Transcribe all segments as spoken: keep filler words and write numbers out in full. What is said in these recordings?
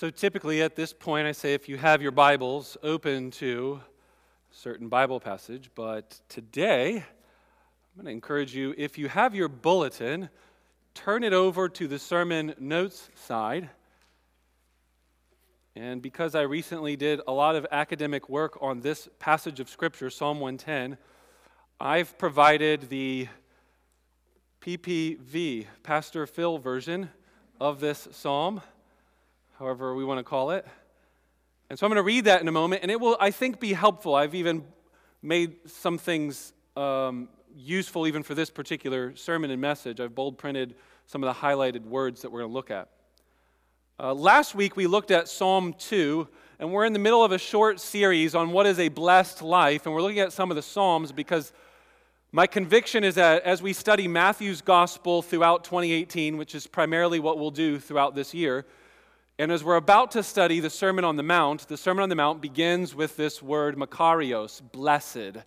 So typically at this point, I say if you have your Bibles, open to a certain Bible passage. But today, I'm going to encourage you, if you have your bulletin, turn it over to the sermon notes side. And because I recently did a lot of academic work on this passage of Scripture, Psalm one ten, I've provided the P P V, Pastor Phil version of this psalm, however we want to call it. And so I'm going to read that in a moment, and it will, I think, be helpful. I've even made some things um, useful even for this particular sermon and message. I've bold printed some of the highlighted words that we're going to look at. Uh, last week we looked at Psalm two, and we're in the middle of a short series on what is a blessed life, and we're looking at some of the Psalms because my conviction is that as we study Matthew's gospel throughout twenty eighteen, which is primarily what we'll do throughout this year, and as we're about to study the Sermon on the Mount, the Sermon on the Mount begins with this word, makarios, blessed.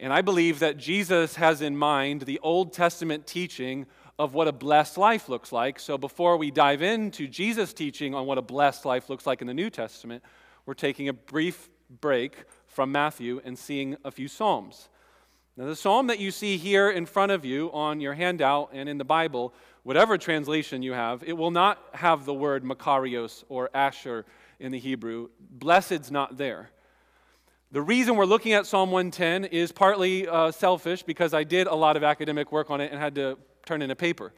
And I believe that Jesus has in mind the Old Testament teaching of what a blessed life looks like. So before we dive into Jesus' teaching on what a blessed life looks like in the New Testament, we're taking a brief break from Matthew and seeing a few Psalms. Now, the Psalm that you see here in front of you on your handout and in the Bible, whatever translation you have, it will not have the word makarios or asher in the Hebrew. Blessed's not there. The reason we're looking at Psalm one ten is partly uh, selfish because I did a lot of academic work on it and had to turn in a paper.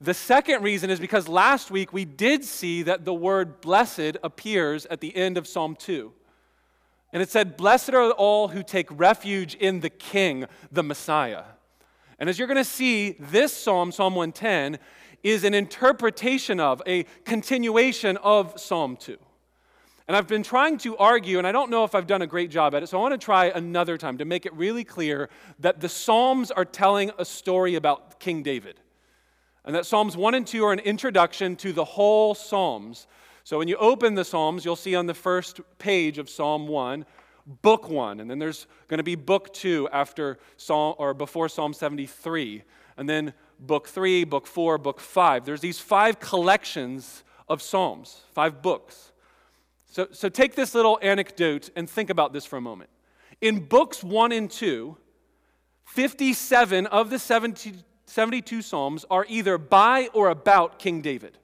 The second reason is because last week we did see that the word blessed appears at the end of Psalm two. And it said, blessed are all who take refuge in the King, the Messiah. And as you're going to see, this psalm, Psalm one ten, is an interpretation of, a continuation of Psalm two. And I've been trying to argue, and I don't know if I've done a great job at it, so I want to try another time to make it really clear that the Psalms are telling a story about King David. And that Psalms one and two are an introduction to the whole Psalms. So when you open the Psalms, you'll see on the first page of Psalm one, Book one, and then there's going to be Book two after Psalm or before Psalm seventy-three, and then Book three, Book four, Book five. There's these five collections of Psalms, five books. So, so take this little anecdote and think about this for a moment. In Books one and two, fifty-seven of the seventy, seventy-two Psalms are either by or about King David.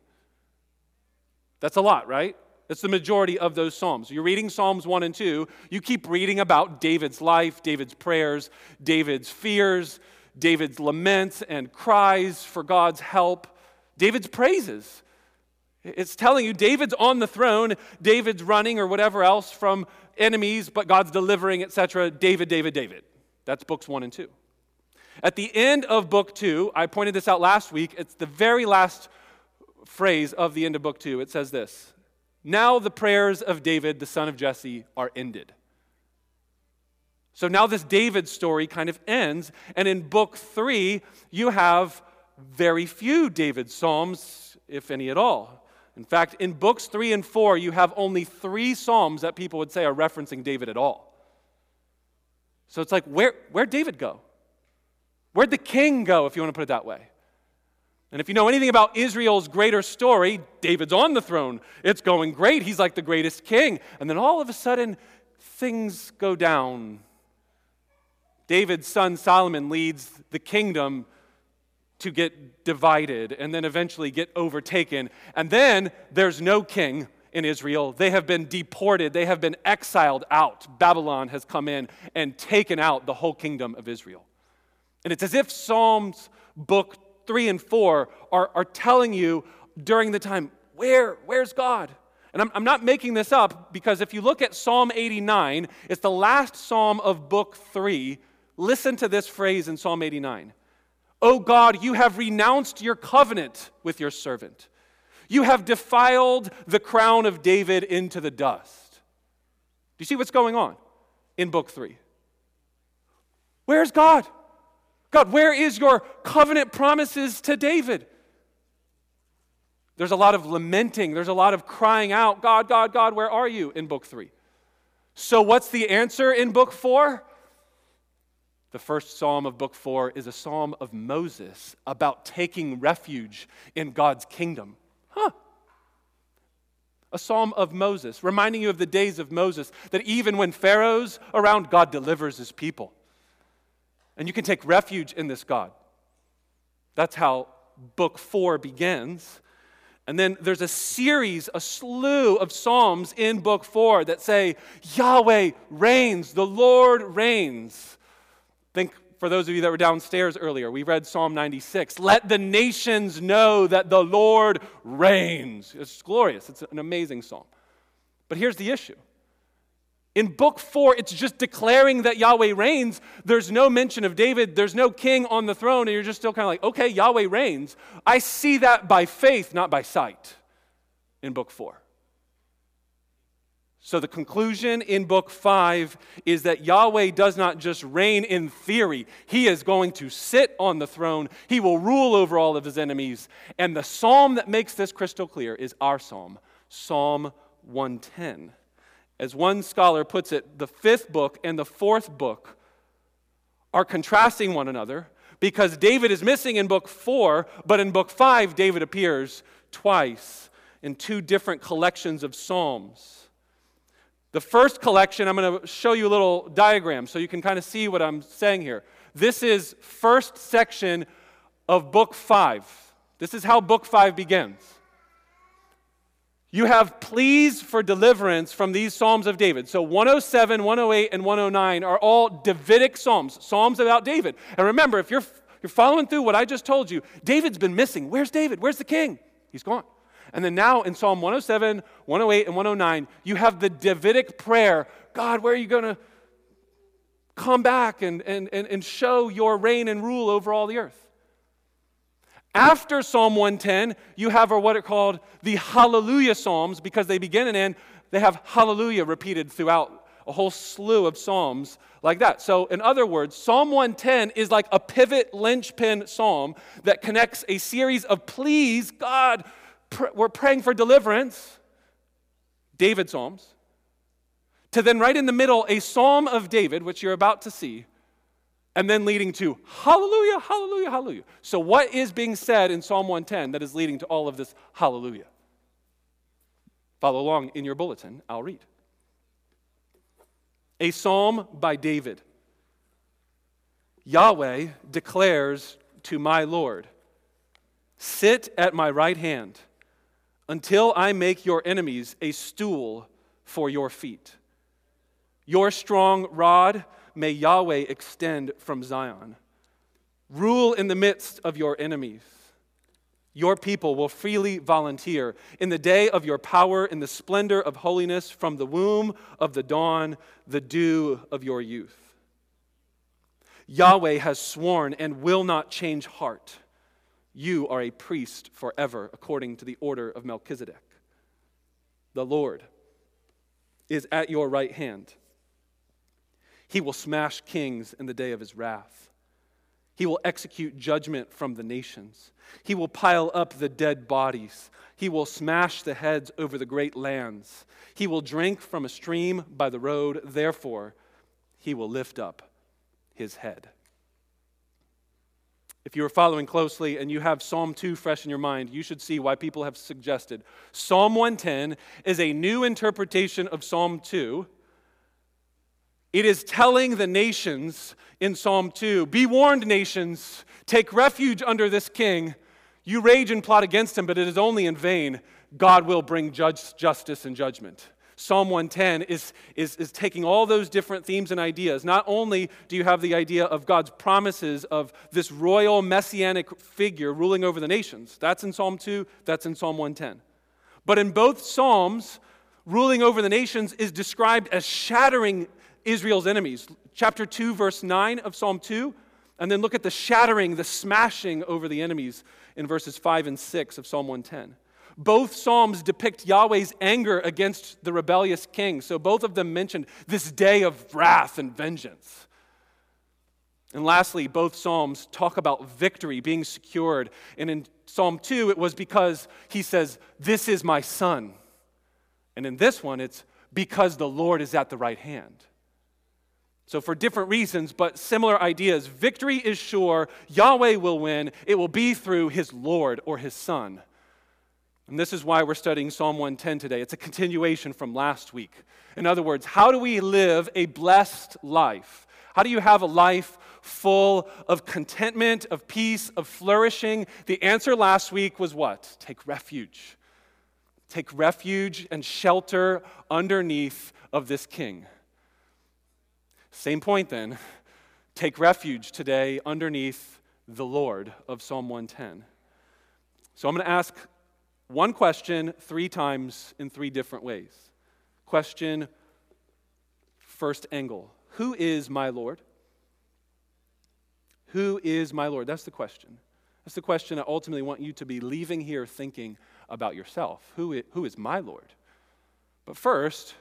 That's a lot, right? That's the majority of those Psalms. You're reading Psalms one and two, you keep reading about David's life, David's prayers, David's fears, David's laments and cries for God's help, David's praises. It's telling you David's on the throne, David's running or whatever else from enemies, but God's delivering, et cetera. David, David, David. That's Books one and two. At the end of Book two, I pointed this out last week, it's the very last phrase of the end of Book two. It says this. Now the prayers of David, the son of Jesse, are ended. So now this David story kind of ends, and in Book three, you have very few David Psalms, if any at all. In fact, in Books three and four, you have only three Psalms that people would say are referencing David at all. So it's like, where, where'd David go? Where'd the king go, if you want to put it that way? And if you know anything about Israel's greater story, David's on the throne. It's going great. He's like the greatest king. And then all of a sudden, things go down. David's son Solomon leads the kingdom to get divided and then eventually get overtaken. And then there's no king in Israel. They have been deported. They have been exiled out. Babylon has come in and taken out the whole kingdom of Israel. And it's as if Psalms book Three and four are, are telling you during the time, where, where's God? And I'm, I'm not making this up because if you look at Psalm eighty-nine, it's the last psalm of book three. Listen to this phrase in Psalm eighty-nine. O God, you have renounced your covenant with your servant. You have defiled the crown of David into the dust. Do you see what's going on in book three? Where's God? God, where is your covenant promises to David? There's a lot of lamenting. There's a lot of crying out, God, God, God, where are you in book three? So what's the answer in book four? The first psalm of book four is a psalm of Moses about taking refuge in God's kingdom. Huh. a psalm of Moses, reminding you of the days of Moses, that even when Pharaoh's around, God delivers his people. And you can take refuge in this God. That's how book four begins. And then there's a series, a slew of psalms in book four that say, Yahweh reigns, the Lord reigns. Think, for those of you that were downstairs earlier, we read Psalm ninety-six. Let the nations know that the Lord reigns. It's glorious. It's an amazing psalm. But here's the issue. In book four, it's just declaring that Yahweh reigns. There's no mention of David. There's no king on the throne. And you're just still kind of like, okay, Yahweh reigns. I see that by faith, not by sight in book four. So the conclusion in book five is that Yahweh does not just reign in theory. He is going to sit on the throne. He will rule over all of his enemies. And the psalm that makes this crystal clear is our psalm, Psalm one ten. As one scholar puts it, the fifth book and the fourth book are contrasting one another because David is missing in book four, but in book five, David appears twice in two different collections of psalms. The first collection, I'm going to show you a little diagram so you can kind of see what I'm saying here. This is first section of book five. This is how book five begins. You have pleas for deliverance from these Psalms of David. So one oh seven, one oh eight, and one oh nine are all Davidic Psalms, Psalms about David. And remember, if you're you're following through what I just told you, David's been missing. Where's David? Where's the king? He's gone. And then now in Psalm one oh seven, one oh eight, and one oh nine, you have the Davidic prayer, God, where are you going to come back and, and, and, and show your reign and rule over all the earth? After Psalm one ten, you have what are called the Hallelujah Psalms, because they begin and end. They have Hallelujah repeated throughout a whole slew of Psalms like that. So in other words, Psalm one ten is like a pivot linchpin psalm that connects a series of pleas, God, pr- we're praying for deliverance, David Psalms, to then right in the middle, a Psalm of David, which you're about to see, and then leading to hallelujah, hallelujah, hallelujah. So what is being said in Psalm one ten that is leading to all of this hallelujah? Follow along in your bulletin. I'll read. A psalm by David. Yahweh declares to my Lord, sit at my right hand until I make your enemies a stool for your feet. Your strong rod may Yahweh extend from Zion. Rule in the midst of your enemies. Your people will freely volunteer in the day of your power, in the splendor of holiness, from the womb of the dawn, the dew of your youth. Yahweh has sworn and will not change heart. You are a priest forever, according to the order of Melchizedek. The Lord is at your right hand. He will smash kings in the day of his wrath. He will execute judgment from the nations. He will pile up the dead bodies. He will smash the heads over the great lands. He will drink from a stream by the road. Therefore, he will lift up his head. If you were following closely and you have Psalm two fresh in your mind, you should see why people have suggested Psalm one ten is a new interpretation of Psalm two. It is telling the nations in Psalm two, be warned, nations, take refuge under this king. You rage and plot against him, but it is only in vain. God will bring judge, justice and judgment. Psalm one ten is, is, is taking all those different themes and ideas. Not only do you have the idea of God's promises of this royal messianic figure ruling over the nations. That's in Psalm two, that's in Psalm one ten. But in both psalms, ruling over the nations is described as shattering Israel's enemies. Chapter two, verse nine of Psalm two, and then look at the shattering, the smashing over the enemies in verses five and six of Psalm one ten. Both psalms depict Yahweh's anger against the rebellious king, so both of them mentioned this day of wrath and vengeance. And lastly, both psalms talk about victory being secured, and in Psalm two, it was because he says, this is my son. And in this one, it's because the Lord is at the right hand. So for different reasons, but similar ideas. Victory is sure. Yahweh will win. It will be through his Lord or his Son. And this is why we're studying Psalm one ten today. It's a continuation from last week. In other words, how do we live a blessed life? How do you have a life full of contentment, of peace, of flourishing? The answer last week was what? Take refuge. Take refuge and shelter underneath of this king. Same point then. Take refuge today underneath the Lord of Psalm one ten. So I'm going to ask one question three times in three different ways. Question, first angle. Who is my Lord? Who is my Lord? That's the question. That's the question I ultimately want you to be leaving here thinking about yourself. Who is, who is my Lord? But first,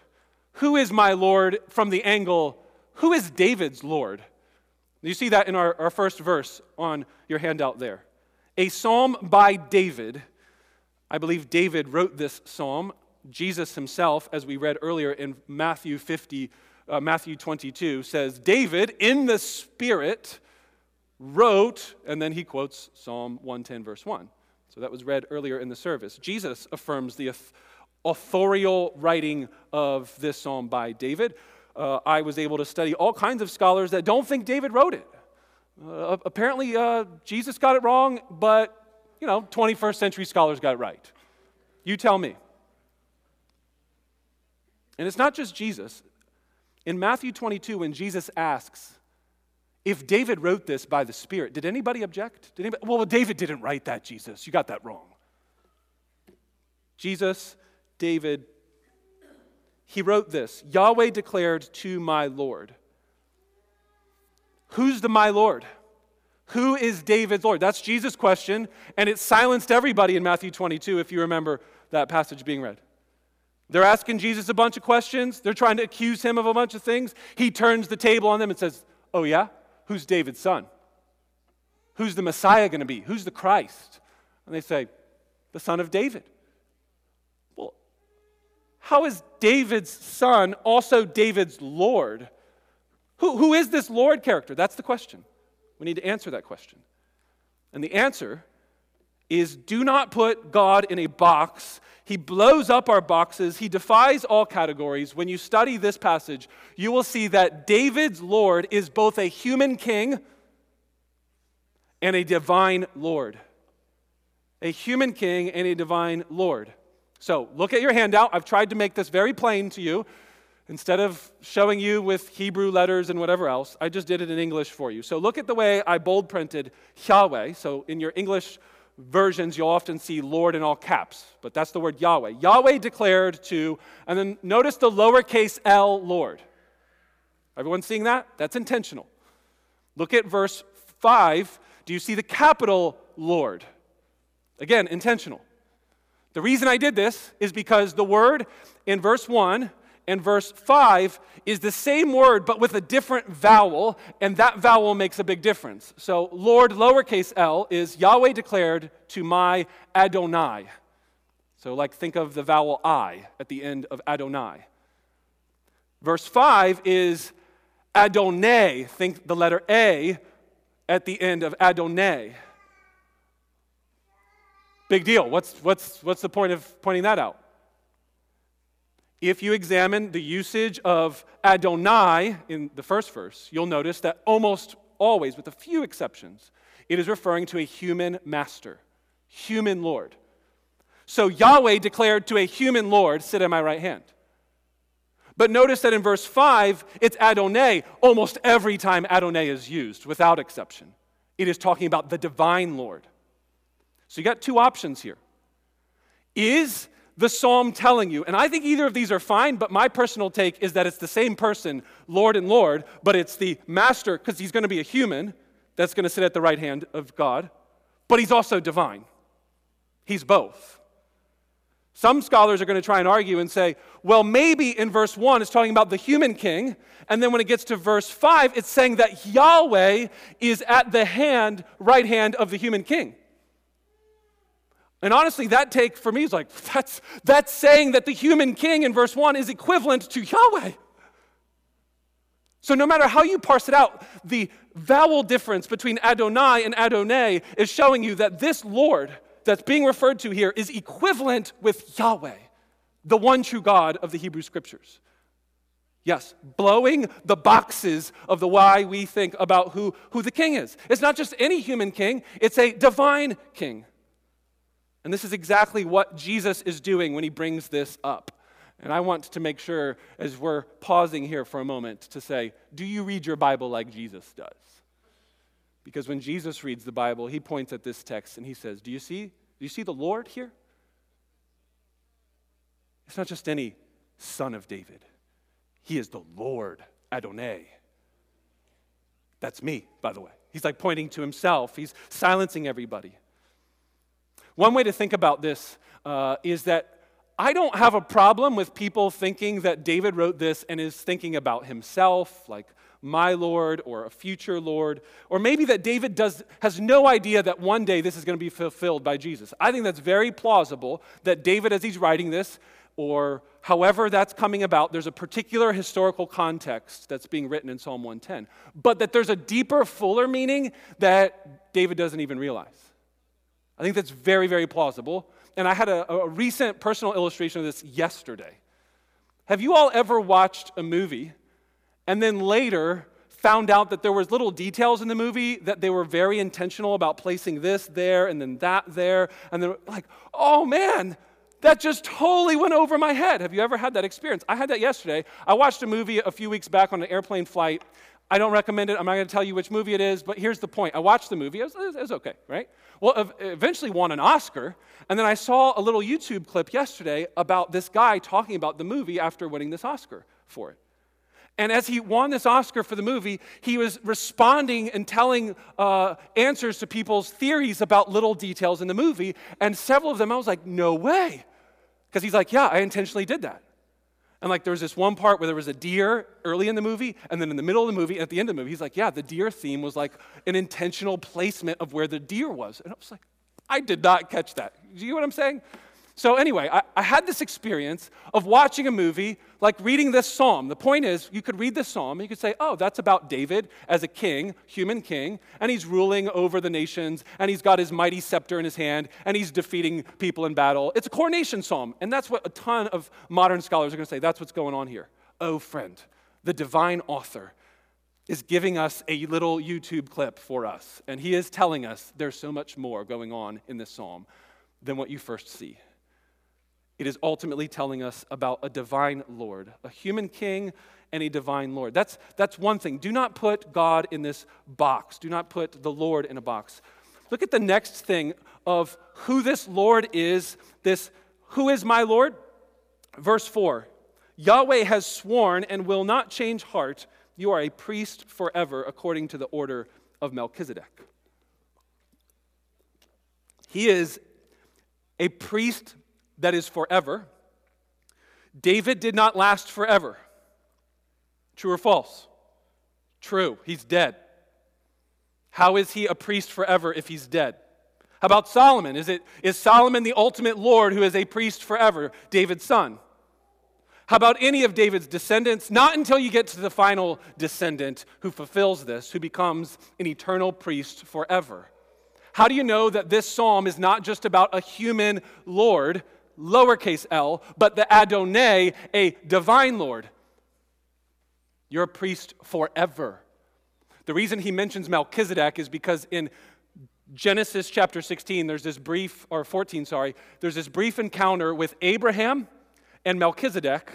who is my Lord from the angle, who is David's Lord? You see that in our, our first verse on your handout there. A psalm by David. I believe David wrote this psalm. Jesus himself, as we read earlier in Matthew fifty, uh, Matthew twenty-two, says, David in the Spirit wrote, and then he quotes Psalm one ten, verse one. So that was read earlier in the service. Jesus affirms the authorial writing of this psalm by David. Uh, I was able to study all kinds of scholars that don't think David wrote it. Uh, apparently, uh, Jesus got it wrong, but, you know, twenty-first century scholars got it right. You tell me. And it's not just Jesus. In Matthew twenty-two, when Jesus asks, if David wrote this by the Spirit, did anybody object? Did anybody? Well, David didn't write that, Jesus. You got that wrong. Jesus, David, he wrote this, Yahweh declared to my Lord. Who's the my Lord? Who is David's Lord? That's Jesus' question, and it silenced everybody in Matthew twenty-two, if you remember that passage being read. They're asking Jesus a bunch of questions. They're trying to accuse him of a bunch of things. He turns the table on them and says, oh yeah? Who's David's son? Who's the Messiah going to be? Who's the Christ? And they say, the son of David. How is David's son also David's Lord? Who, who is this Lord character? That's the question. We need to answer that question. And the answer is do not put God in a box. He blows up our boxes. He defies all categories. When you study this passage, you will see that David's Lord is both a human king and a divine Lord. A human king and a divine Lord. So look at your handout. I've tried to make this very plain to you. Instead of showing you with Hebrew letters and whatever else, I just did it in English for you. So look at the way I bold printed Yahweh. So in your English versions, you'll often see Lord in all caps, but that's the word Yahweh. Yahweh declared to, and then notice the lowercase L, Lord. Everyone seeing that? That's intentional. Look at verse five. Do you see the capital Lord? Again, intentional. The reason I did this is because the word in verse one and verse five is the same word but with a different vowel, and that vowel makes a big difference. So Lord, lowercase l, is Yahweh declared to my Adonai. So like think of the vowel I at the end of Adonai. Verse five is Adonai, think the letter A at the end of Adonai. Big deal. What's, what's, what's the point of pointing that out? If you examine the usage of Adonai in the first verse, you'll notice that almost always, with a few exceptions, it is referring to a human master, human Lord. So Yahweh declared to a human Lord, sit at my right hand. But notice that in verse five, it's Adonai. Almost every time Adonai is used, without exception, it is talking about the divine Lord. So you got two options here. Is the psalm telling you, and I think either of these are fine, but my personal take is that it's the same person, Lord and Lord, but it's the master, because he's going to be a human that's going to sit at the right hand of God, but he's also divine. He's both. Some scholars are going to try and argue and say, well, maybe in verse one it's talking about the human king, and then when it gets to verse five, it's saying that Yahweh is at the hand, right hand of the human king. And honestly, that take for me is like, that's, that's saying that the human king in verse one is equivalent to Yahweh. So no matter how you parse it out, the vowel difference between Adonai and Adonai is showing you that this Lord that's being referred to here is equivalent with Yahweh, the one true God of the Hebrew Scriptures. Yes, blowing the boxes of the why we think about who, who the king is. It's not just any human king, it's a divine king. And this is exactly what Jesus is doing when he brings this up. And I want to make sure, as we're pausing here for a moment, to say, do you read your Bible like Jesus does? Because when Jesus reads the Bible, he points at this text and he says, do you see? Do you see the Lord here? It's not just any son of David. He is the Lord Adonai. That's me, by the way. He's like pointing to himself. He's silencing everybody. One way to think about this uh, is that I don't have a problem with people thinking that David wrote this and is thinking about himself, like my Lord or a future Lord, or maybe that David does has no idea that one day this is going to be fulfilled by Jesus. I think that's very plausible that David, as he's writing this, or however that's coming about, there's a particular historical context that's being written in Psalm one ten, but that there's a deeper, fuller meaning that David doesn't even realize. I think that's very, very plausible, and I had a, a recent personal illustration of this yesterday. Have you all ever watched a movie and then later found out that there was little details in the movie that they were very intentional about placing this there and then that there, and they're like, oh man, that just totally went over my head. Have you ever had that experience? I had that yesterday. I watched a movie a few weeks back on an airplane flight. I don't recommend it. I'm not going to tell you which movie it is, but here's the point. I watched the movie. It was, it was okay, right? Well, it eventually won an Oscar, and then I saw a little YouTube clip yesterday about this guy talking about the movie after winning this Oscar for it. And as he won this Oscar for the movie, he was responding and telling uh, answers to people's theories about little details in the movie, and several of them I was like, no way. Because he's like, yeah, I intentionally did that. And like there was this one part where there was a deer early in the movie, and then in the middle of the movie, and at the end of the movie, he's like, yeah, the deer theme was like an intentional placement of where the deer was. And I was like, I did not catch that. Do you know what I'm saying? So anyway, I, I had this experience of watching a movie, like reading this psalm. The point is, you could read this psalm, and you could say, oh, that's about David as a king, human king, and he's ruling over the nations, and he's got his mighty scepter in his hand, and he's defeating people in battle. It's a coronation psalm, and that's what a ton of modern scholars are going to say. That's what's going on here. Oh, friend, the divine author is giving us a little YouTube clip for us, and he is telling us there's so much more going on in this psalm than what you first see. It is ultimately telling us about a divine Lord, a human king and a divine Lord. That's, that's one thing. Do not put God in this box. Do not put the Lord in a box. Look at the next thing of who this Lord is, this who is my Lord? Verse four, Yahweh has sworn and will not change heart. You are a priest forever according to the order of Melchizedek. He is a priest that is forever. David did not last forever. True or false? True. He's dead. How is he a priest forever if he's dead? How about Solomon? Is it is Solomon the ultimate Lord who is a priest forever, David's son? How about any of David's descendants? Not until you get to the final descendant who fulfills this, who becomes an eternal priest forever. How do you know that this psalm is not just about a human Lord, lowercase l, but the Adonai, a divine Lord? You're a priest forever. The reason he mentions Melchizedek is because in Genesis chapter sixteen, there's this brief, or fourteen, sorry, there's this brief encounter with Abraham and Melchizedek,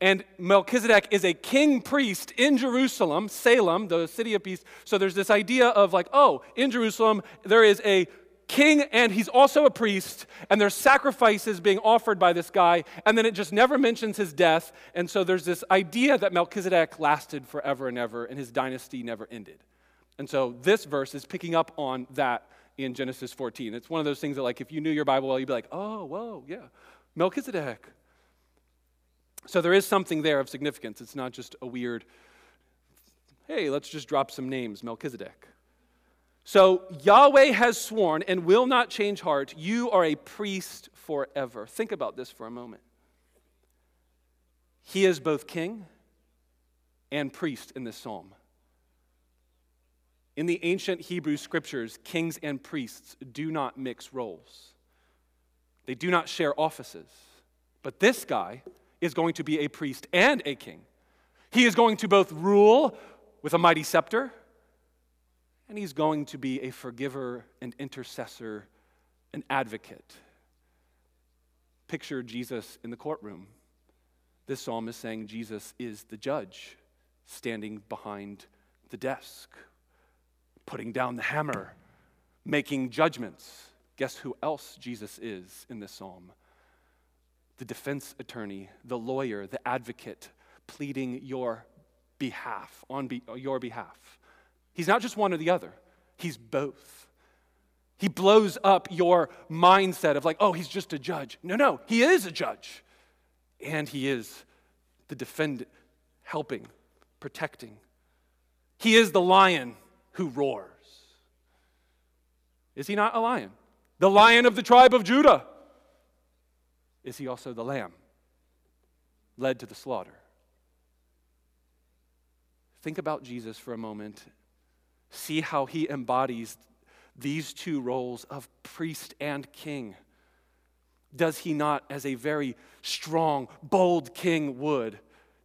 and Melchizedek is a king priest in Jerusalem, Salem, the city of peace. So there's this idea of like, oh, in Jerusalem, there is a king and he's also a priest, and there's sacrifices being offered by this guy, and then it just never mentions his death. And so there's this idea that Melchizedek lasted forever and ever, and his dynasty never ended. And so this verse is picking up on that in Genesis fourteen. It's one of those things that like, if you knew your Bible well, you'd be like, oh, whoa, yeah, Melchizedek. So there is something there of significance. It's not just a weird, hey, let's just drop some names, Melchizedek. So Yahweh has sworn and will not change heart. You are a priest forever. Think about this for a moment. He is both king and priest in this psalm. In the ancient Hebrew scriptures, kings and priests do not mix roles. They do not share offices. But this guy is going to be a priest and a king. He is going to both rule with a mighty scepter, and he's going to be a forgiver, an intercessor, an advocate. Picture Jesus in the courtroom. This psalm is saying Jesus is the judge, standing behind the desk, putting down the hammer, making judgments. Guess who else Jesus is in this psalm? The defense attorney, the lawyer, the advocate, pleading your behalf, on be- your behalf. He's not just one or the other. He's both. He blows up your mindset of like, oh, he's just a judge. No, no, he is a judge. And he is the defendant, helping, protecting. He is the lion who roars. Is he not a lion? The lion of the tribe of Judah. Is he also the lamb led to the slaughter? Think about Jesus for a moment. See how he embodies these two roles of priest and king. Does he not, as a very strong, bold king would,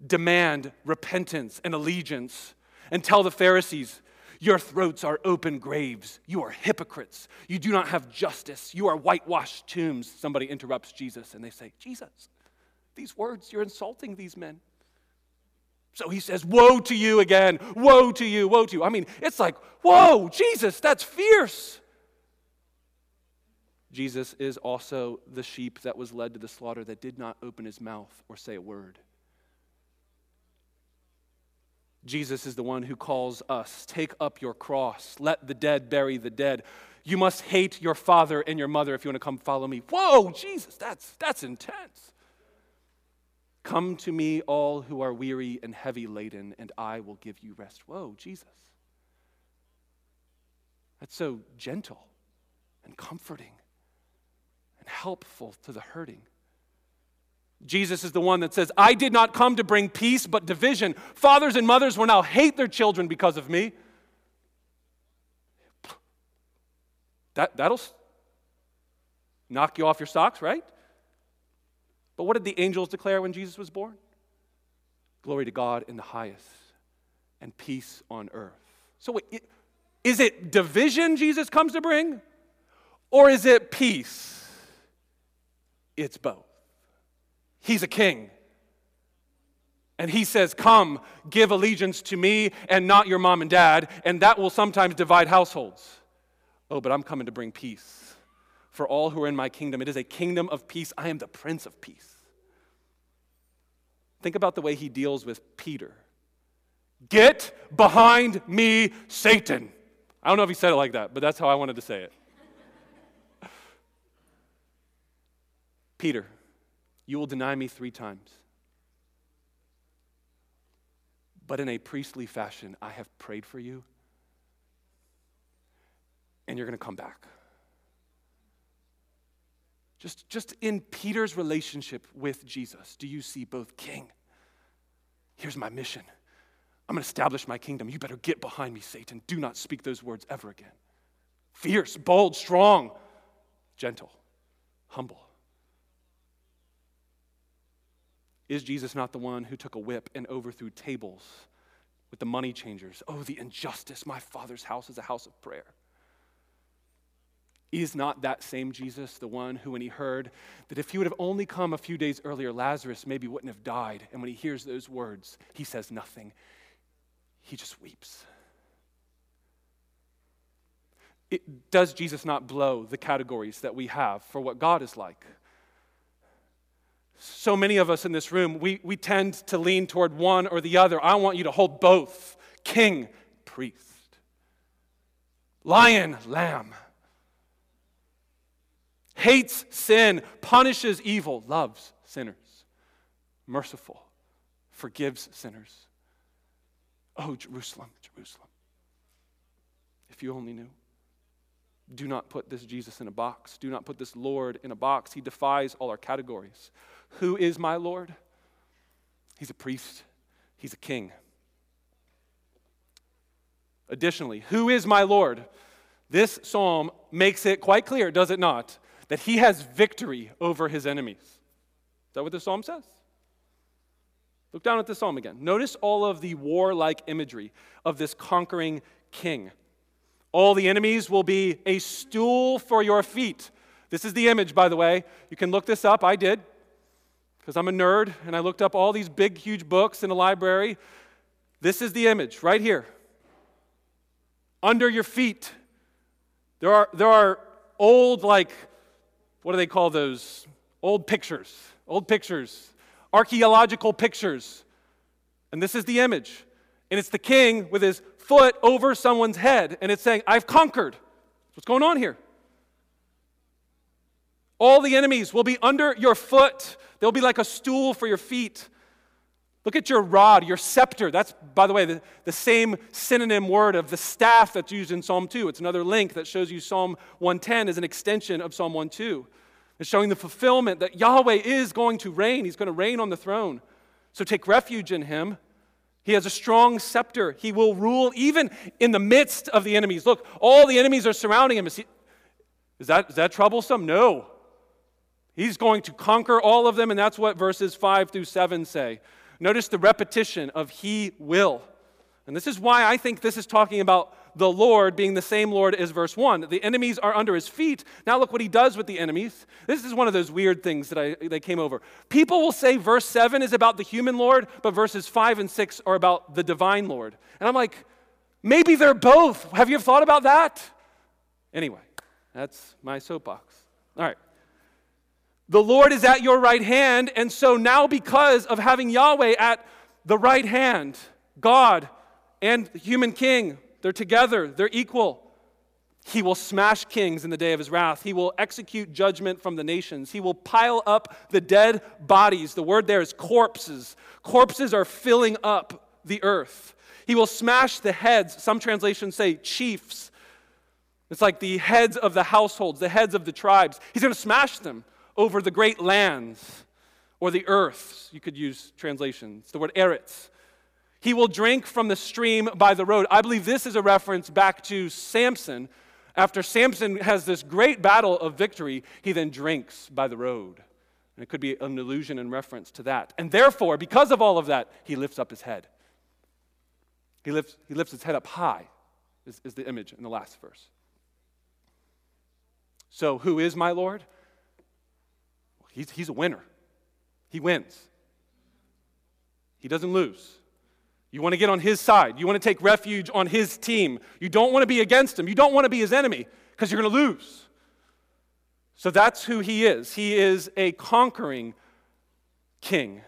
demand repentance and allegiance and tell the Pharisees, your throats are open graves. You are hypocrites. You do not have justice. You are whitewashed tombs. Somebody interrupts Jesus and they say, Jesus, these words, you're insulting these men. So he says, woe to you again. Woe to you. Woe to you. I mean, it's like, whoa, Jesus, that's fierce. Jesus is also the sheep that was led to the slaughter that did not open his mouth or say a word. Jesus is the one who calls us, take up your cross, let the dead bury the dead. You must hate your father and your mother if you want to come follow me. Whoa, Jesus, that's that's intense. Come to me, all who are weary and heavy laden, and I will give you rest. Whoa, Jesus. That's so gentle and comforting and helpful to the hurting. Jesus is the one that says, I did not come to bring peace but division. Fathers and mothers will now hate their children because of me. That, that'll knock you off your socks, right? But what did the angels declare when Jesus was born? Glory to God in the highest and peace on earth. So wait, is it division Jesus comes to bring? Or is it peace? It's both. He's a king. And he says, come, give allegiance to me and not your mom and dad, and that will sometimes divide households. Oh, but I'm coming to bring peace for all who are in my kingdom. It is a kingdom of peace. I am the Prince of Peace. Think about the way he deals with Peter. Get behind me, Satan. I don't know if he said it like that, but that's how I wanted to say it. Peter. You will deny me three times. But in a priestly fashion, I have prayed for you, and you're going to come back. Just, just in Peter's relationship with Jesus, do you see both king? Here's my mission. I'm going to establish my kingdom. You better get behind me, Satan. Do not speak those words ever again. Fierce, bold, strong, gentle, humble. Is Jesus not the one who took a whip and overthrew tables with the money changers? Oh, the injustice. My Father's house is a house of prayer. Is not that same Jesus the one who, when he heard that if he would have only come a few days earlier, Lazarus maybe wouldn't have died, and when he hears those words, he says nothing. He just weeps. It, does Jesus not blow the categories that we have for what God is like? So many of us in this room, we, we tend to lean toward one or the other. I want you to hold both. King, priest. Lion, lamb. Hates sin, punishes evil, loves sinners. Merciful, forgives sinners. Oh, Jerusalem, Jerusalem. If you only knew. Do not put this Jesus in a box. Do not put this Lord in a box. He defies all our categories. Who is my Lord? He's a priest. He's a king. Additionally, who is my Lord? This psalm makes it quite clear, does it not, that he has victory over his enemies. Is that what the psalm says? Look down at the psalm again. Notice all of the warlike imagery of this conquering king. All the enemies will be a stool for your feet. This is the image, by the way. You can look this up. I did, because I'm a nerd, and I looked up all these big, huge books in a library. This is the image right here. Under your feet, there are, there are old, like, what do they call those? Old pictures, old pictures, archaeological pictures. And this is the image. And it's the king with his foot over someone's head, and it's saying, I've conquered. What's going on here? All the enemies will be under your foot. They'll be like a stool for your feet. Look at your rod, your scepter. That's, by the way, the, the same synonym word of the staff that's used in Psalm two. It's another link that shows you Psalm one ten is an extension of Psalm one two. It's showing the fulfillment that Yahweh is going to reign. He's going to reign on the throne. So take refuge in him. He has a strong scepter. He will rule even in the midst of the enemies. Look, all the enemies are surrounding him. Is, he, is, that, is that troublesome? No. He's going to conquer all of them, and that's what verses five through seven say. Notice the repetition of he will. And this is why I think this is talking about the Lord being the same Lord as verse one. The enemies are under his feet. Now look what he does with the enemies. This is one of those weird things that I they came over. People will say verse seven is about the human Lord, but verses five and six are about the divine Lord. And I'm like, maybe they're both. Have you ever thought about that? Anyway, that's my soapbox. All right. The Lord is at your right hand, and so now because of having Yahweh at the right hand, God and the human king, they're together, they're equal. He will smash kings in the day of his wrath. He will execute judgment from the nations. He will pile up the dead bodies. The word there is corpses. Corpses are filling up the earth. He will smash the heads. Some translations say chiefs. It's like the heads of the households, the heads of the tribes. He's going to smash them over the great lands, or the earths. You could use translations. The word eretz. He will drink from the stream by the road. I believe this is a reference back to Samson. After Samson has this great battle of victory, he then drinks by the road. And it could be an allusion in reference to that. And therefore, because of all of that, he lifts up his head. He lifts, he lifts his head up high, is, is the image in the last verse. So who is my Lord? He's, he's a winner. He wins. He doesn't lose. You want to get on his side. You want to take refuge on his team. You don't want to be against him. You don't want to be his enemy because you're going to lose. So that's who he is. He is a conquering king.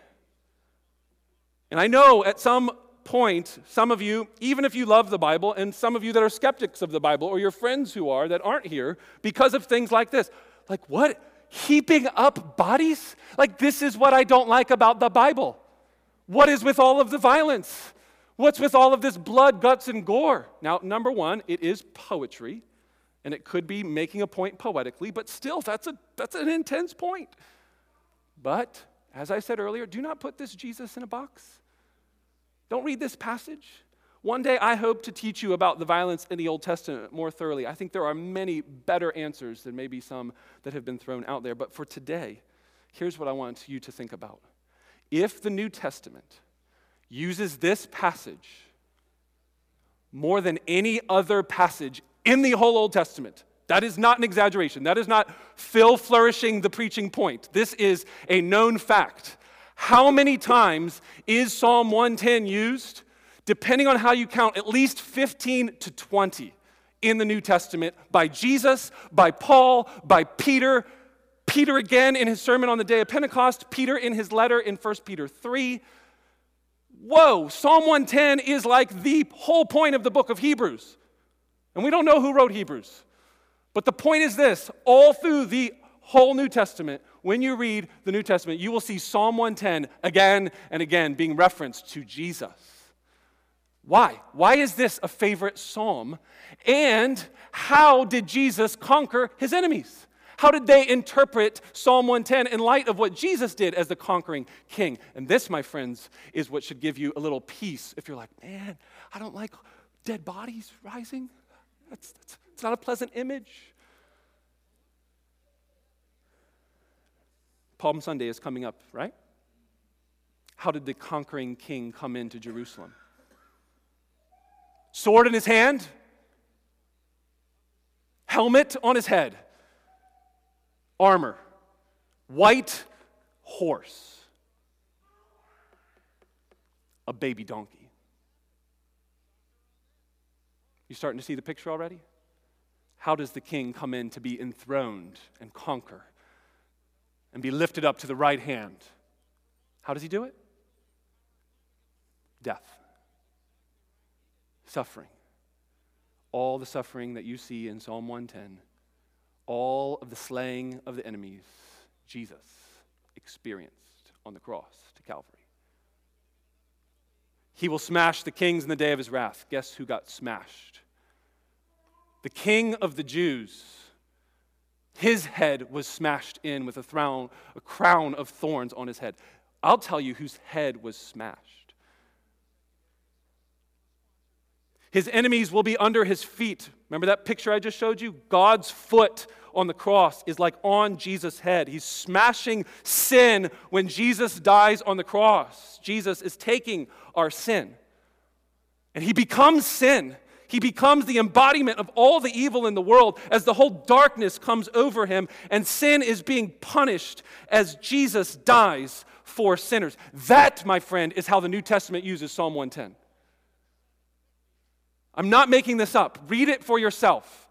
And I know at some point, some of you, even if you love the Bible, and some of you that are skeptics of the Bible or your friends who are that aren't here because of things like this, like what? Heaping up bodies? Like, this is what I don't like about the Bible. What is with all of the violence? What's with all of this blood, guts, and gore? Now, number one, it is poetry, and it could be making a point poetically, but still, that's a that's an intense point. But, as I said earlier, do not put this Jesus in a box. Don't read this passage. One day, I hope to teach you about the violence in the Old Testament more thoroughly. I think there are many better answers than maybe some that have been thrown out there. But for today, here's what I want you to think about. If the New Testament uses this passage more than any other passage in the whole Old Testament, that is not an exaggeration. That is not Phil flourishing the preaching point. This is a known fact. How many times is Psalm one ten used? Depending on how you count, at least fifteen to twenty in the New Testament by Jesus, by Paul, by Peter. Peter again in his sermon on the day of Pentecost. Peter in his letter in First Peter three. Whoa, Psalm one ten is like the whole point of the book of Hebrews. And we don't know who wrote Hebrews. But the point is this, all through the whole New Testament, when you read the New Testament, you will see Psalm one ten again and again being referenced to Jesus. Why? Why is this a favorite psalm? And how did Jesus conquer his enemies? How did they interpret Psalm one ten in light of what Jesus did as the conquering king? And this, my friends, is what should give you a little peace if you're like, man, I don't like dead bodies rising. That's, that's, that's not a pleasant image. Palm Sunday is coming up, right? How did the conquering king come into Jerusalem? Sword in his hand, helmet on his head, armor, white horse, a baby donkey. You starting to see the picture already? How does the king come in to be enthroned and conquer and be lifted up to the right hand? How does he do it? Death. Suffering. All the suffering that you see in Psalm one ten, all of the slaying of the enemies, Jesus experienced on the cross to Calvary. He will smash the kings in the day of his wrath. Guess who got smashed? The king of the Jews. His head was smashed in with a, thrown, a crown of thorns on his head. I'll tell you whose head was smashed. His enemies will be under his feet. Remember that picture I just showed you? God's foot on the cross is like on Jesus' head. He's smashing sin when Jesus dies on the cross. Jesus is taking our sin. And he becomes sin. He becomes the embodiment of all the evil in the world as the whole darkness comes over him, and sin is being punished as Jesus dies for sinners. That, my friend, is how the New Testament uses Psalm one ten. I'm not making this up. Read it for yourself.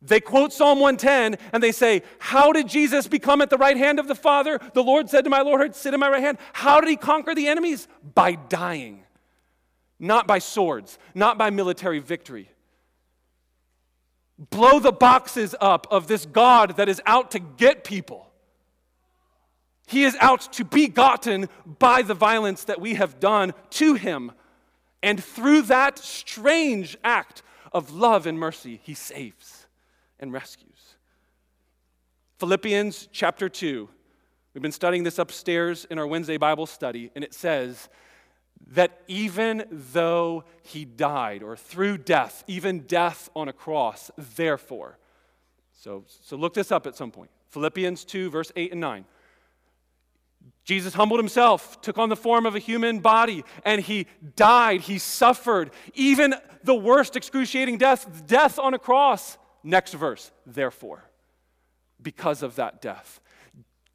They quote Psalm one ten, and they say, how did Jesus become at the right hand of the Father? The Lord said to my Lord, sit at my right hand. How did he conquer the enemies? By dying. Not by swords, not by military victory. Blow the boxes up of this God that is out to get people. He is out to be gotten by the violence that we have done to him. And through that strange act of love and mercy, he saves and rescues. Philippians chapter two. We've been studying this upstairs in our Wednesday Bible study, and it says that even though he died, or through death, even death on a cross, therefore. So, so look this up at some point. Philippians two, verse eight and nine. Jesus humbled himself, took on the form of a human body, and he died, he suffered, even the worst excruciating death, death on a cross. Next verse, therefore, because of that death,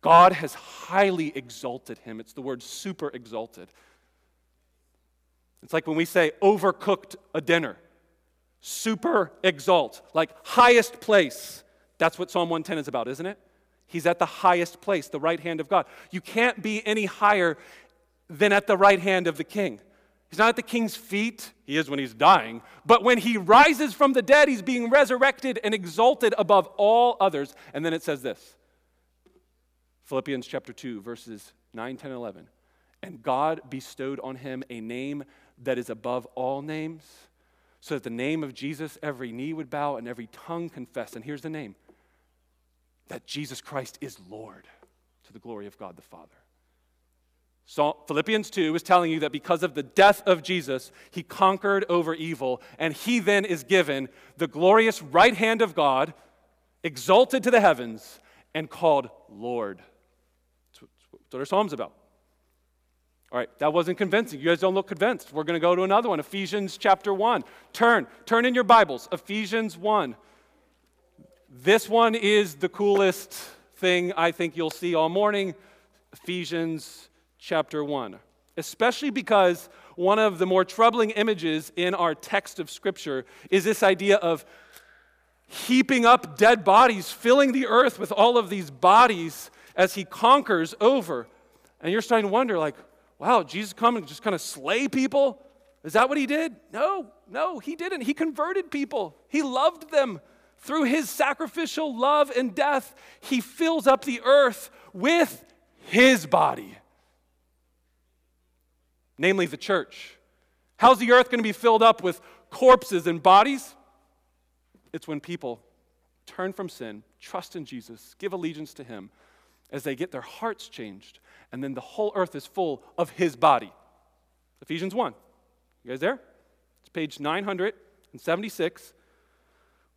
God has highly exalted him. It's the word super exalted. It's like when we say overcooked a dinner, super exalt, like highest place. That's what Psalm one ten is about, isn't it? He's at the highest place, the right hand of God. You can't be any higher than at the right hand of the king. He's not at the king's feet. He is when he's dying. But when he rises from the dead, he's being resurrected and exalted above all others. And then it says this, Philippians chapter two, verses nine, ten, and eleven. And God bestowed on him a name that is above all names, so that the name of Jesus every knee would bow and every tongue confess. And here's the name, that Jesus Christ is Lord, to the glory of God the Father. So Philippians two is telling you that because of the death of Jesus, he conquered over evil, and he then is given the glorious right hand of God, exalted to the heavens, and called Lord. That's what our Psalm's about. All right, that wasn't convincing. You guys don't look convinced. We're going to go to another one, Ephesians chapter one. Turn, turn in your Bibles, Ephesians one. This one is the coolest thing I think you'll see all morning, Ephesians chapter one, especially because one of the more troubling images in our text of Scripture is this idea of heaping up dead bodies, filling the earth with all of these bodies as he conquers over. And you're starting to wonder, like, wow, Jesus come and just kind of slay people? Is that what he did? No, no, he didn't. He converted people. He loved them. Through his sacrificial love and death, he fills up the earth with his body, namely the church. How's the earth going to be filled up with corpses and bodies? It's when people turn from sin, trust in Jesus, give allegiance to him, as they get their hearts changed, and then the whole earth is full of his body. Ephesians one. You guys there? It's page nine hundred seventy-six.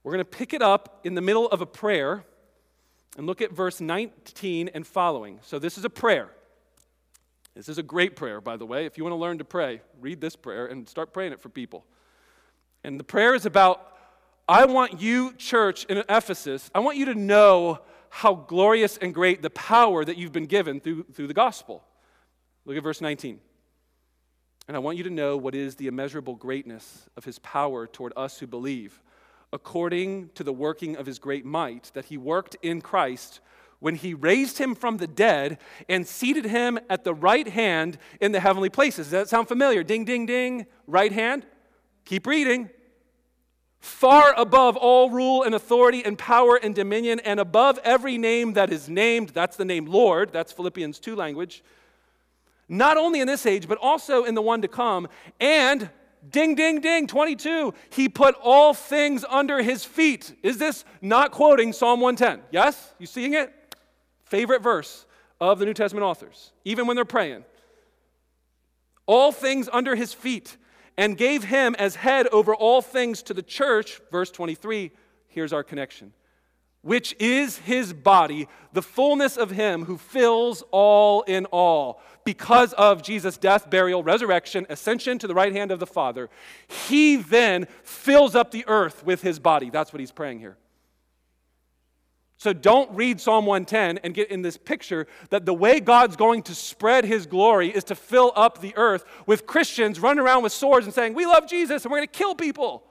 We're going to pick it up in the middle of a prayer And look at verse nineteen and following. So this is a prayer. This is a great prayer, by the way. If you want to learn to pray, read this prayer and start praying it for people. And the prayer is about, I want you, church in Ephesus, I want you to know how glorious and great the power that you've been given through, through the gospel. Look at verse nineteen. And I want you to know what is the immeasurable greatness of his power toward us who believe, according to the working of his great might that he worked in Christ when he raised him from the dead and seated him at the right hand in the heavenly places. Does that sound familiar? Ding, ding, ding. Right hand. Keep reading. Far above all rule and authority and power and dominion and above every name that is named. That's the name Lord. That's Philippians two language. Not only in this age, but also in the one to come. And ding, ding, ding, twenty-two, he put all things under his feet. Is this not quoting Psalm one ten? Yes? You seeing it? Favorite verse of the New Testament authors, even when they're praying. All things under his feet, and gave him as head over all things to the church. Verse twenty-three, here's our connection. Which is his body, the fullness of him who fills all in all. Because of Jesus' death, burial, resurrection, ascension to the right hand of the Father, he then fills up the earth with his body. That's what he's praying here. So don't read Psalm one ten and get in this picture that the way God's going to spread his glory is to fill up the earth with Christians running around with swords and saying, we love Jesus and we're going to kill people.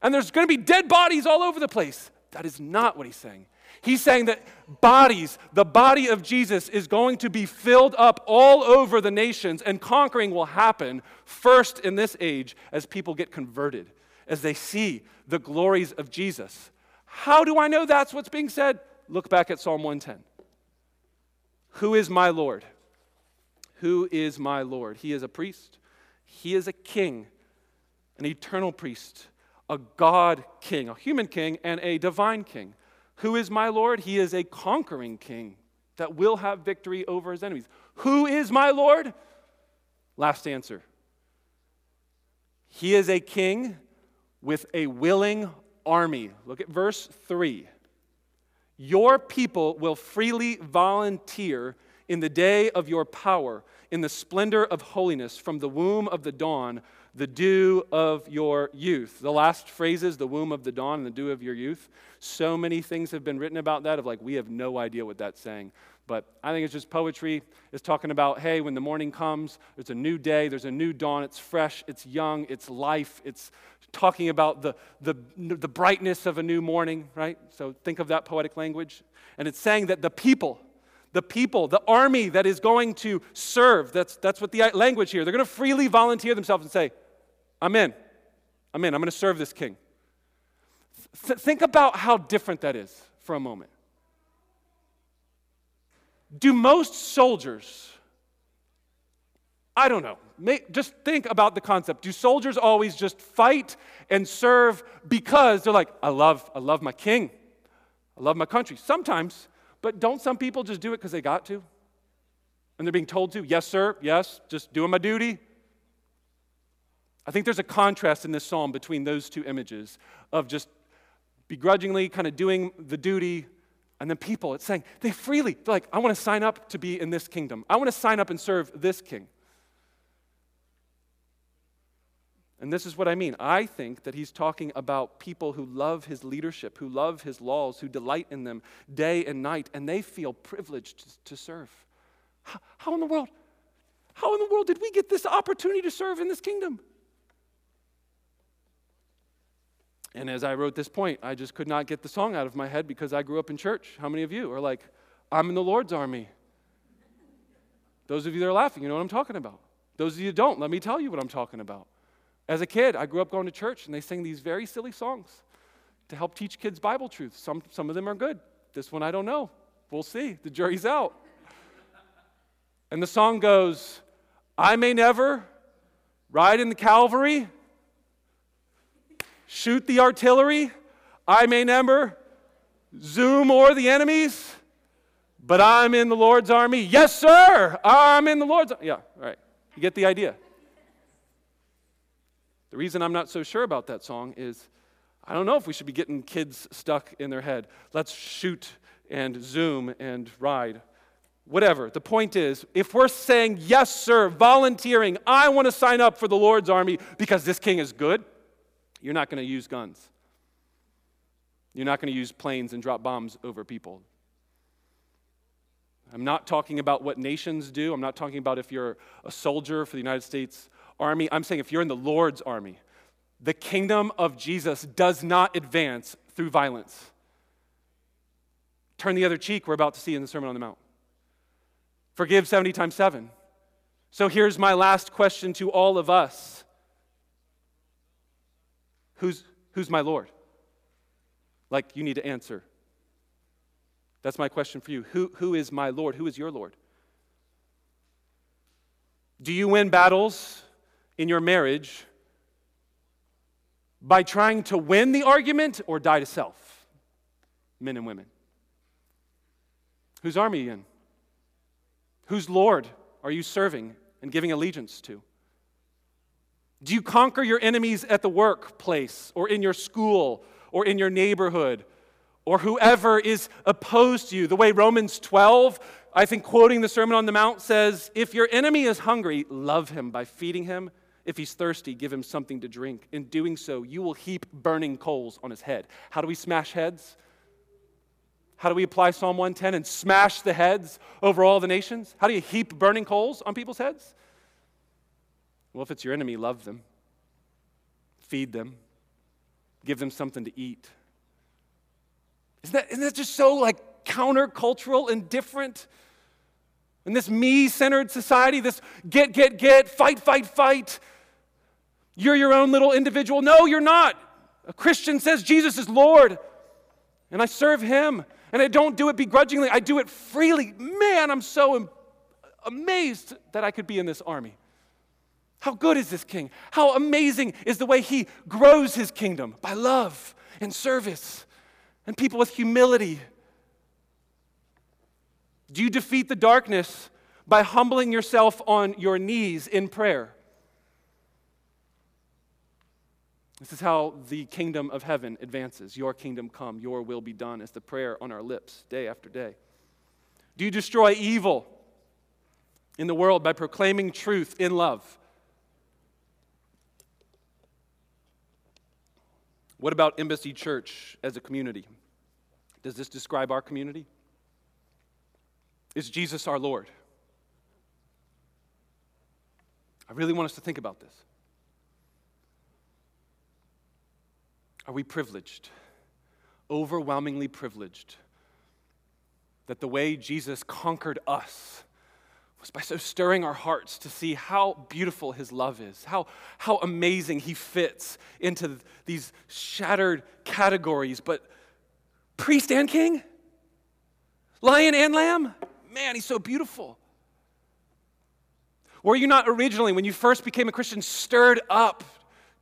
And there's going to be dead bodies all over the place. That is not what he's saying. He's saying that bodies, the body of Jesus is going to be filled up all over the nations, and conquering will happen first in this age as people get converted, as they see the glories of Jesus. How do I know that's what's being said? Look back at Psalm one ten. Who is my Lord? Who is my Lord? He is a priest. He is a king, an eternal priest. A God king, a human king, and a divine king. Who is my Lord? He is a conquering king that will have victory over his enemies. Who is my Lord? Last answer. He is a king with a willing army. Look at verse three. Your people will freely volunteer in the day of your power, in the splendor of holiness, from the womb of the dawn, the dew of your youth. The last phrase is the womb of the dawn and the dew of your youth. So many things have been written about that of like, we have no idea what that's saying. But I think it's just poetry. It's talking about, hey, when the morning comes, there's a new day, there's a new dawn, it's fresh, it's young, it's life. It's talking about the, the, the brightness of a new morning, right? So think of that poetic language. And it's saying that the people, The people, the army that is going to serve, that's, that's what the language here, they're going to freely volunteer themselves and say, I'm in. I'm in. I'm going to serve this king. Th- think about how different that is for a moment. Do most soldiers, I don't know, may, just think about the concept. Do soldiers always just fight and serve because they're like, I love, I love my king. I love my country. Sometimes. But don't some people just do it because they got to? And they're being told to? Yes, sir. Yes. Just doing my duty. I think there's a contrast in this psalm between those two images of just begrudgingly kind of doing the duty, and then people, it's saying, they freely, they're like, I want to sign up to be in this kingdom. I want to sign up and serve this king. And this is what I mean. I think that he's talking about people who love his leadership, who love his laws, who delight in them day and night, and they feel privileged to serve. How, how in the world? How in the world did we get this opportunity to serve in this kingdom? And as I wrote this point, I just could not get the song out of my head because I grew up in church. How many of you are like, I'm in the Lord's army? Those of you that are laughing, you know what I'm talking about. Those of you that don't, let me tell you what I'm talking about. As a kid, I grew up going to church, and they sing these very silly songs to help teach kids Bible truth. Some, some of them are good. This one, I don't know. We'll see. The jury's out. And the song goes, I may never ride in the cavalry, shoot the artillery. I may never zoom o'er the enemies, but I'm in the Lord's army. Yes, sir, I'm in the Lord's army. Yeah, all right. You get the idea. The reason I'm not so sure about that song is I don't know if we should be getting kids stuck in their head. Let's shoot and Zoom and Ride. Whatever. The point is, if we're saying, yes, sir, volunteering, I want to sign up for the Lord's army because this king is good, you're not going to use guns. You're not going to use planes and drop bombs over people. I'm not talking about what nations do. I'm not talking about if you're a soldier for the United States Army. I'm saying if you're in the Lord's army, the kingdom of Jesus does not advance through violence. Turn the other cheek, we're about to see in the Sermon on the Mount. Forgive seventy times seven. So here's my last question to all of us. Who's, who's my Lord? Like, you need to answer. That's my question for you. Who, who is my Lord? Who is your Lord? Do you win battles in your marriage by trying to win the argument or die to self? Men and women. Whose army are you in? Whose Lord are you serving and giving allegiance to? Do you conquer your enemies at the workplace or in your school or in your neighborhood or whoever is opposed to you? The way Romans twelve, I think quoting the Sermon on the Mount, says, if your enemy is hungry, love him by feeding him. If he's thirsty, give him something to drink. In doing so, you will heap burning coals on his head. How do we smash heads? How do we apply Psalm one ten and smash the heads over all the nations? How do you heap burning coals on people's heads? Well, if it's your enemy, love them. Feed them. Give them something to eat. Isn't that, isn't that just so, like, countercultural and different? In this me-centered society, this get, get, get, fight, fight, fight. You're your own little individual. No, you're not. A Christian says Jesus is Lord, and I serve him. And I don't do it begrudgingly. I do it freely. Man, I'm so am- amazed that I could be in this army. How good is this king? How amazing is the way he grows his kingdom by love and service and people with humility. Do you defeat the darkness by humbling yourself on your knees in prayer? This is how the kingdom of heaven advances. Your kingdom come, your will be done is the prayer on our lips day after day. Do you destroy evil in the world by proclaiming truth in love? What about Embassy Church as a community? Does this describe our community? Is Jesus our Lord? I really want us to think about this. Are we privileged, overwhelmingly privileged, that the way Jesus conquered us was by so stirring our hearts to see how beautiful his love is, how, how amazing he fits into these shattered categories, but priest and king? Lion and lamb? Man, he's so beautiful. Were you not originally, when you first became a Christian, stirred up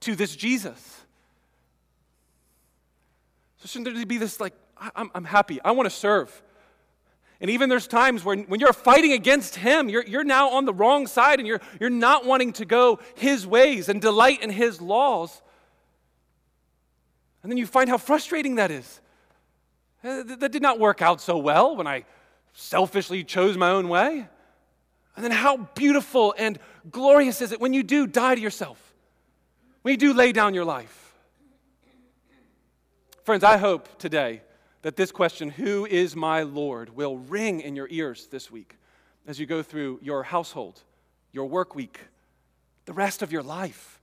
to this Jesus? So shouldn't there be this, like, I'm, I'm happy. I want to serve. And even there's times when, when you're fighting against him, you're, you're now on the wrong side and you're, you're not wanting to go his ways and delight in his laws. And then you find how frustrating that is. That did not work out so well when I selfishly chose my own way. And then how beautiful and glorious is it when you do die to yourself, when you do lay down your life. Friends, I hope today that this question, who is my Lord, will ring in your ears this week as you go through your household, your work week, the rest of your life.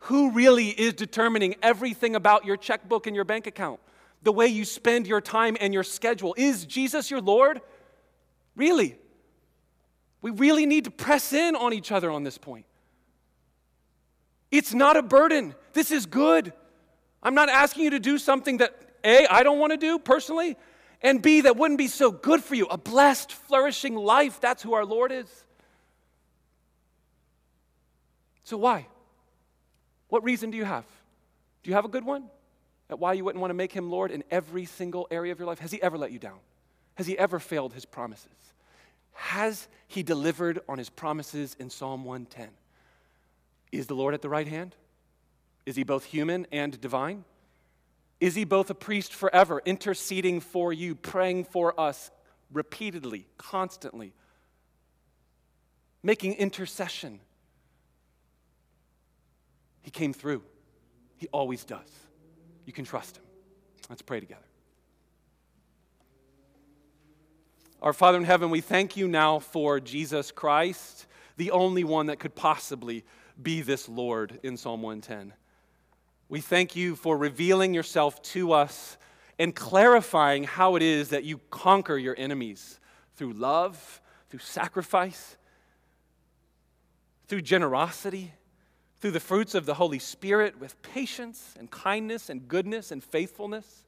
Who really is determining everything about your checkbook and your bank account, the way you spend your time and your schedule? Is Jesus your Lord? Really? We really need to press in on each other on this point. It's not a burden. This is good. I'm not asking you to do something that, A, I don't want to do personally, and B, that wouldn't be so good for you. A blessed, flourishing life, that's who our Lord is. So why? What reason do you have? Do you have a good one? At why you wouldn't want to make him Lord in every single area of your life? Has he ever let you down? Has he ever failed his promises? Has he delivered on his promises in Psalm one ten? Is the Lord at the right hand? Is he both human and divine? Is he both a priest forever, interceding for you, praying for us repeatedly, constantly, making intercession? He came through. He always does. You can trust him. Let's pray together. Our Father in heaven, we thank you now for Jesus Christ, the only one that could possibly be this Lord in Psalm one ten. We thank you for revealing yourself to us and clarifying how it is that you conquer your enemies through love, through sacrifice, through generosity, through the fruits of the Holy Spirit with patience and kindness and goodness and faithfulness.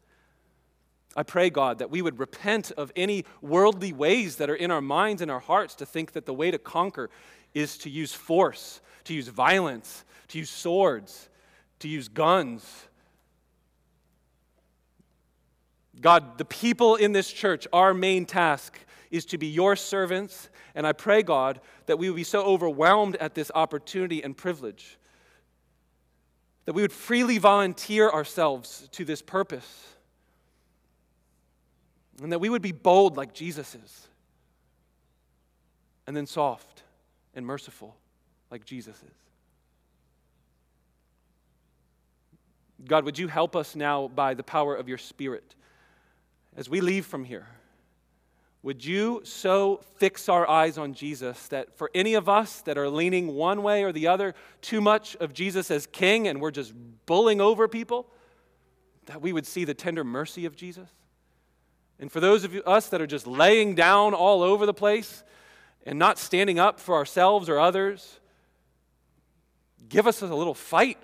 I pray, God, that we would repent of any worldly ways that are in our minds and our hearts to think that the way to conquer is to use force, to use violence, to use swords, to use guns. God, the people in this church, our main task is to be your servants, and I pray, God, that we would be so overwhelmed at this opportunity and privilege that we would freely volunteer ourselves to this purpose, and that we would be bold like Jesus is, and then soft and merciful like Jesus is. God, would you help us now by the power of your Spirit as we leave from here? Would you so fix our eyes on Jesus that for any of us that are leaning one way or the other, too much of Jesus as king and we're just bullying over people, that we would see the tender mercy of Jesus? And for those of us that are just laying down all over the place and not standing up for ourselves or others, give us a little fight,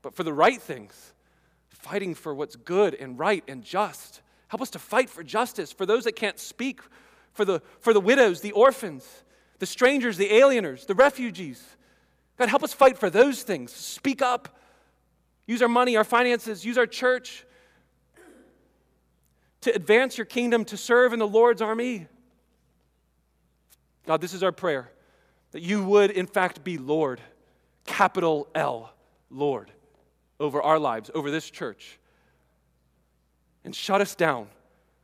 but for the right things, fighting for what's good and right and just. Help us to fight for justice, for those that can't speak, for the, for the widows, the orphans, the strangers, the alieners, the refugees. God, help us fight for those things. Speak up. Use our money, our finances, use our church to advance your kingdom, to serve in the Lord's army. God, this is our prayer, that you would in fact be Lord, capital L, Lord, over our lives, over this church. And shut us down,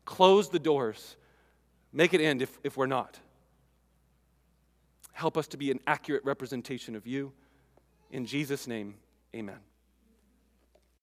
close the doors, make it end if, if we're not. Help us to be an accurate representation of you. In Jesus' name, amen.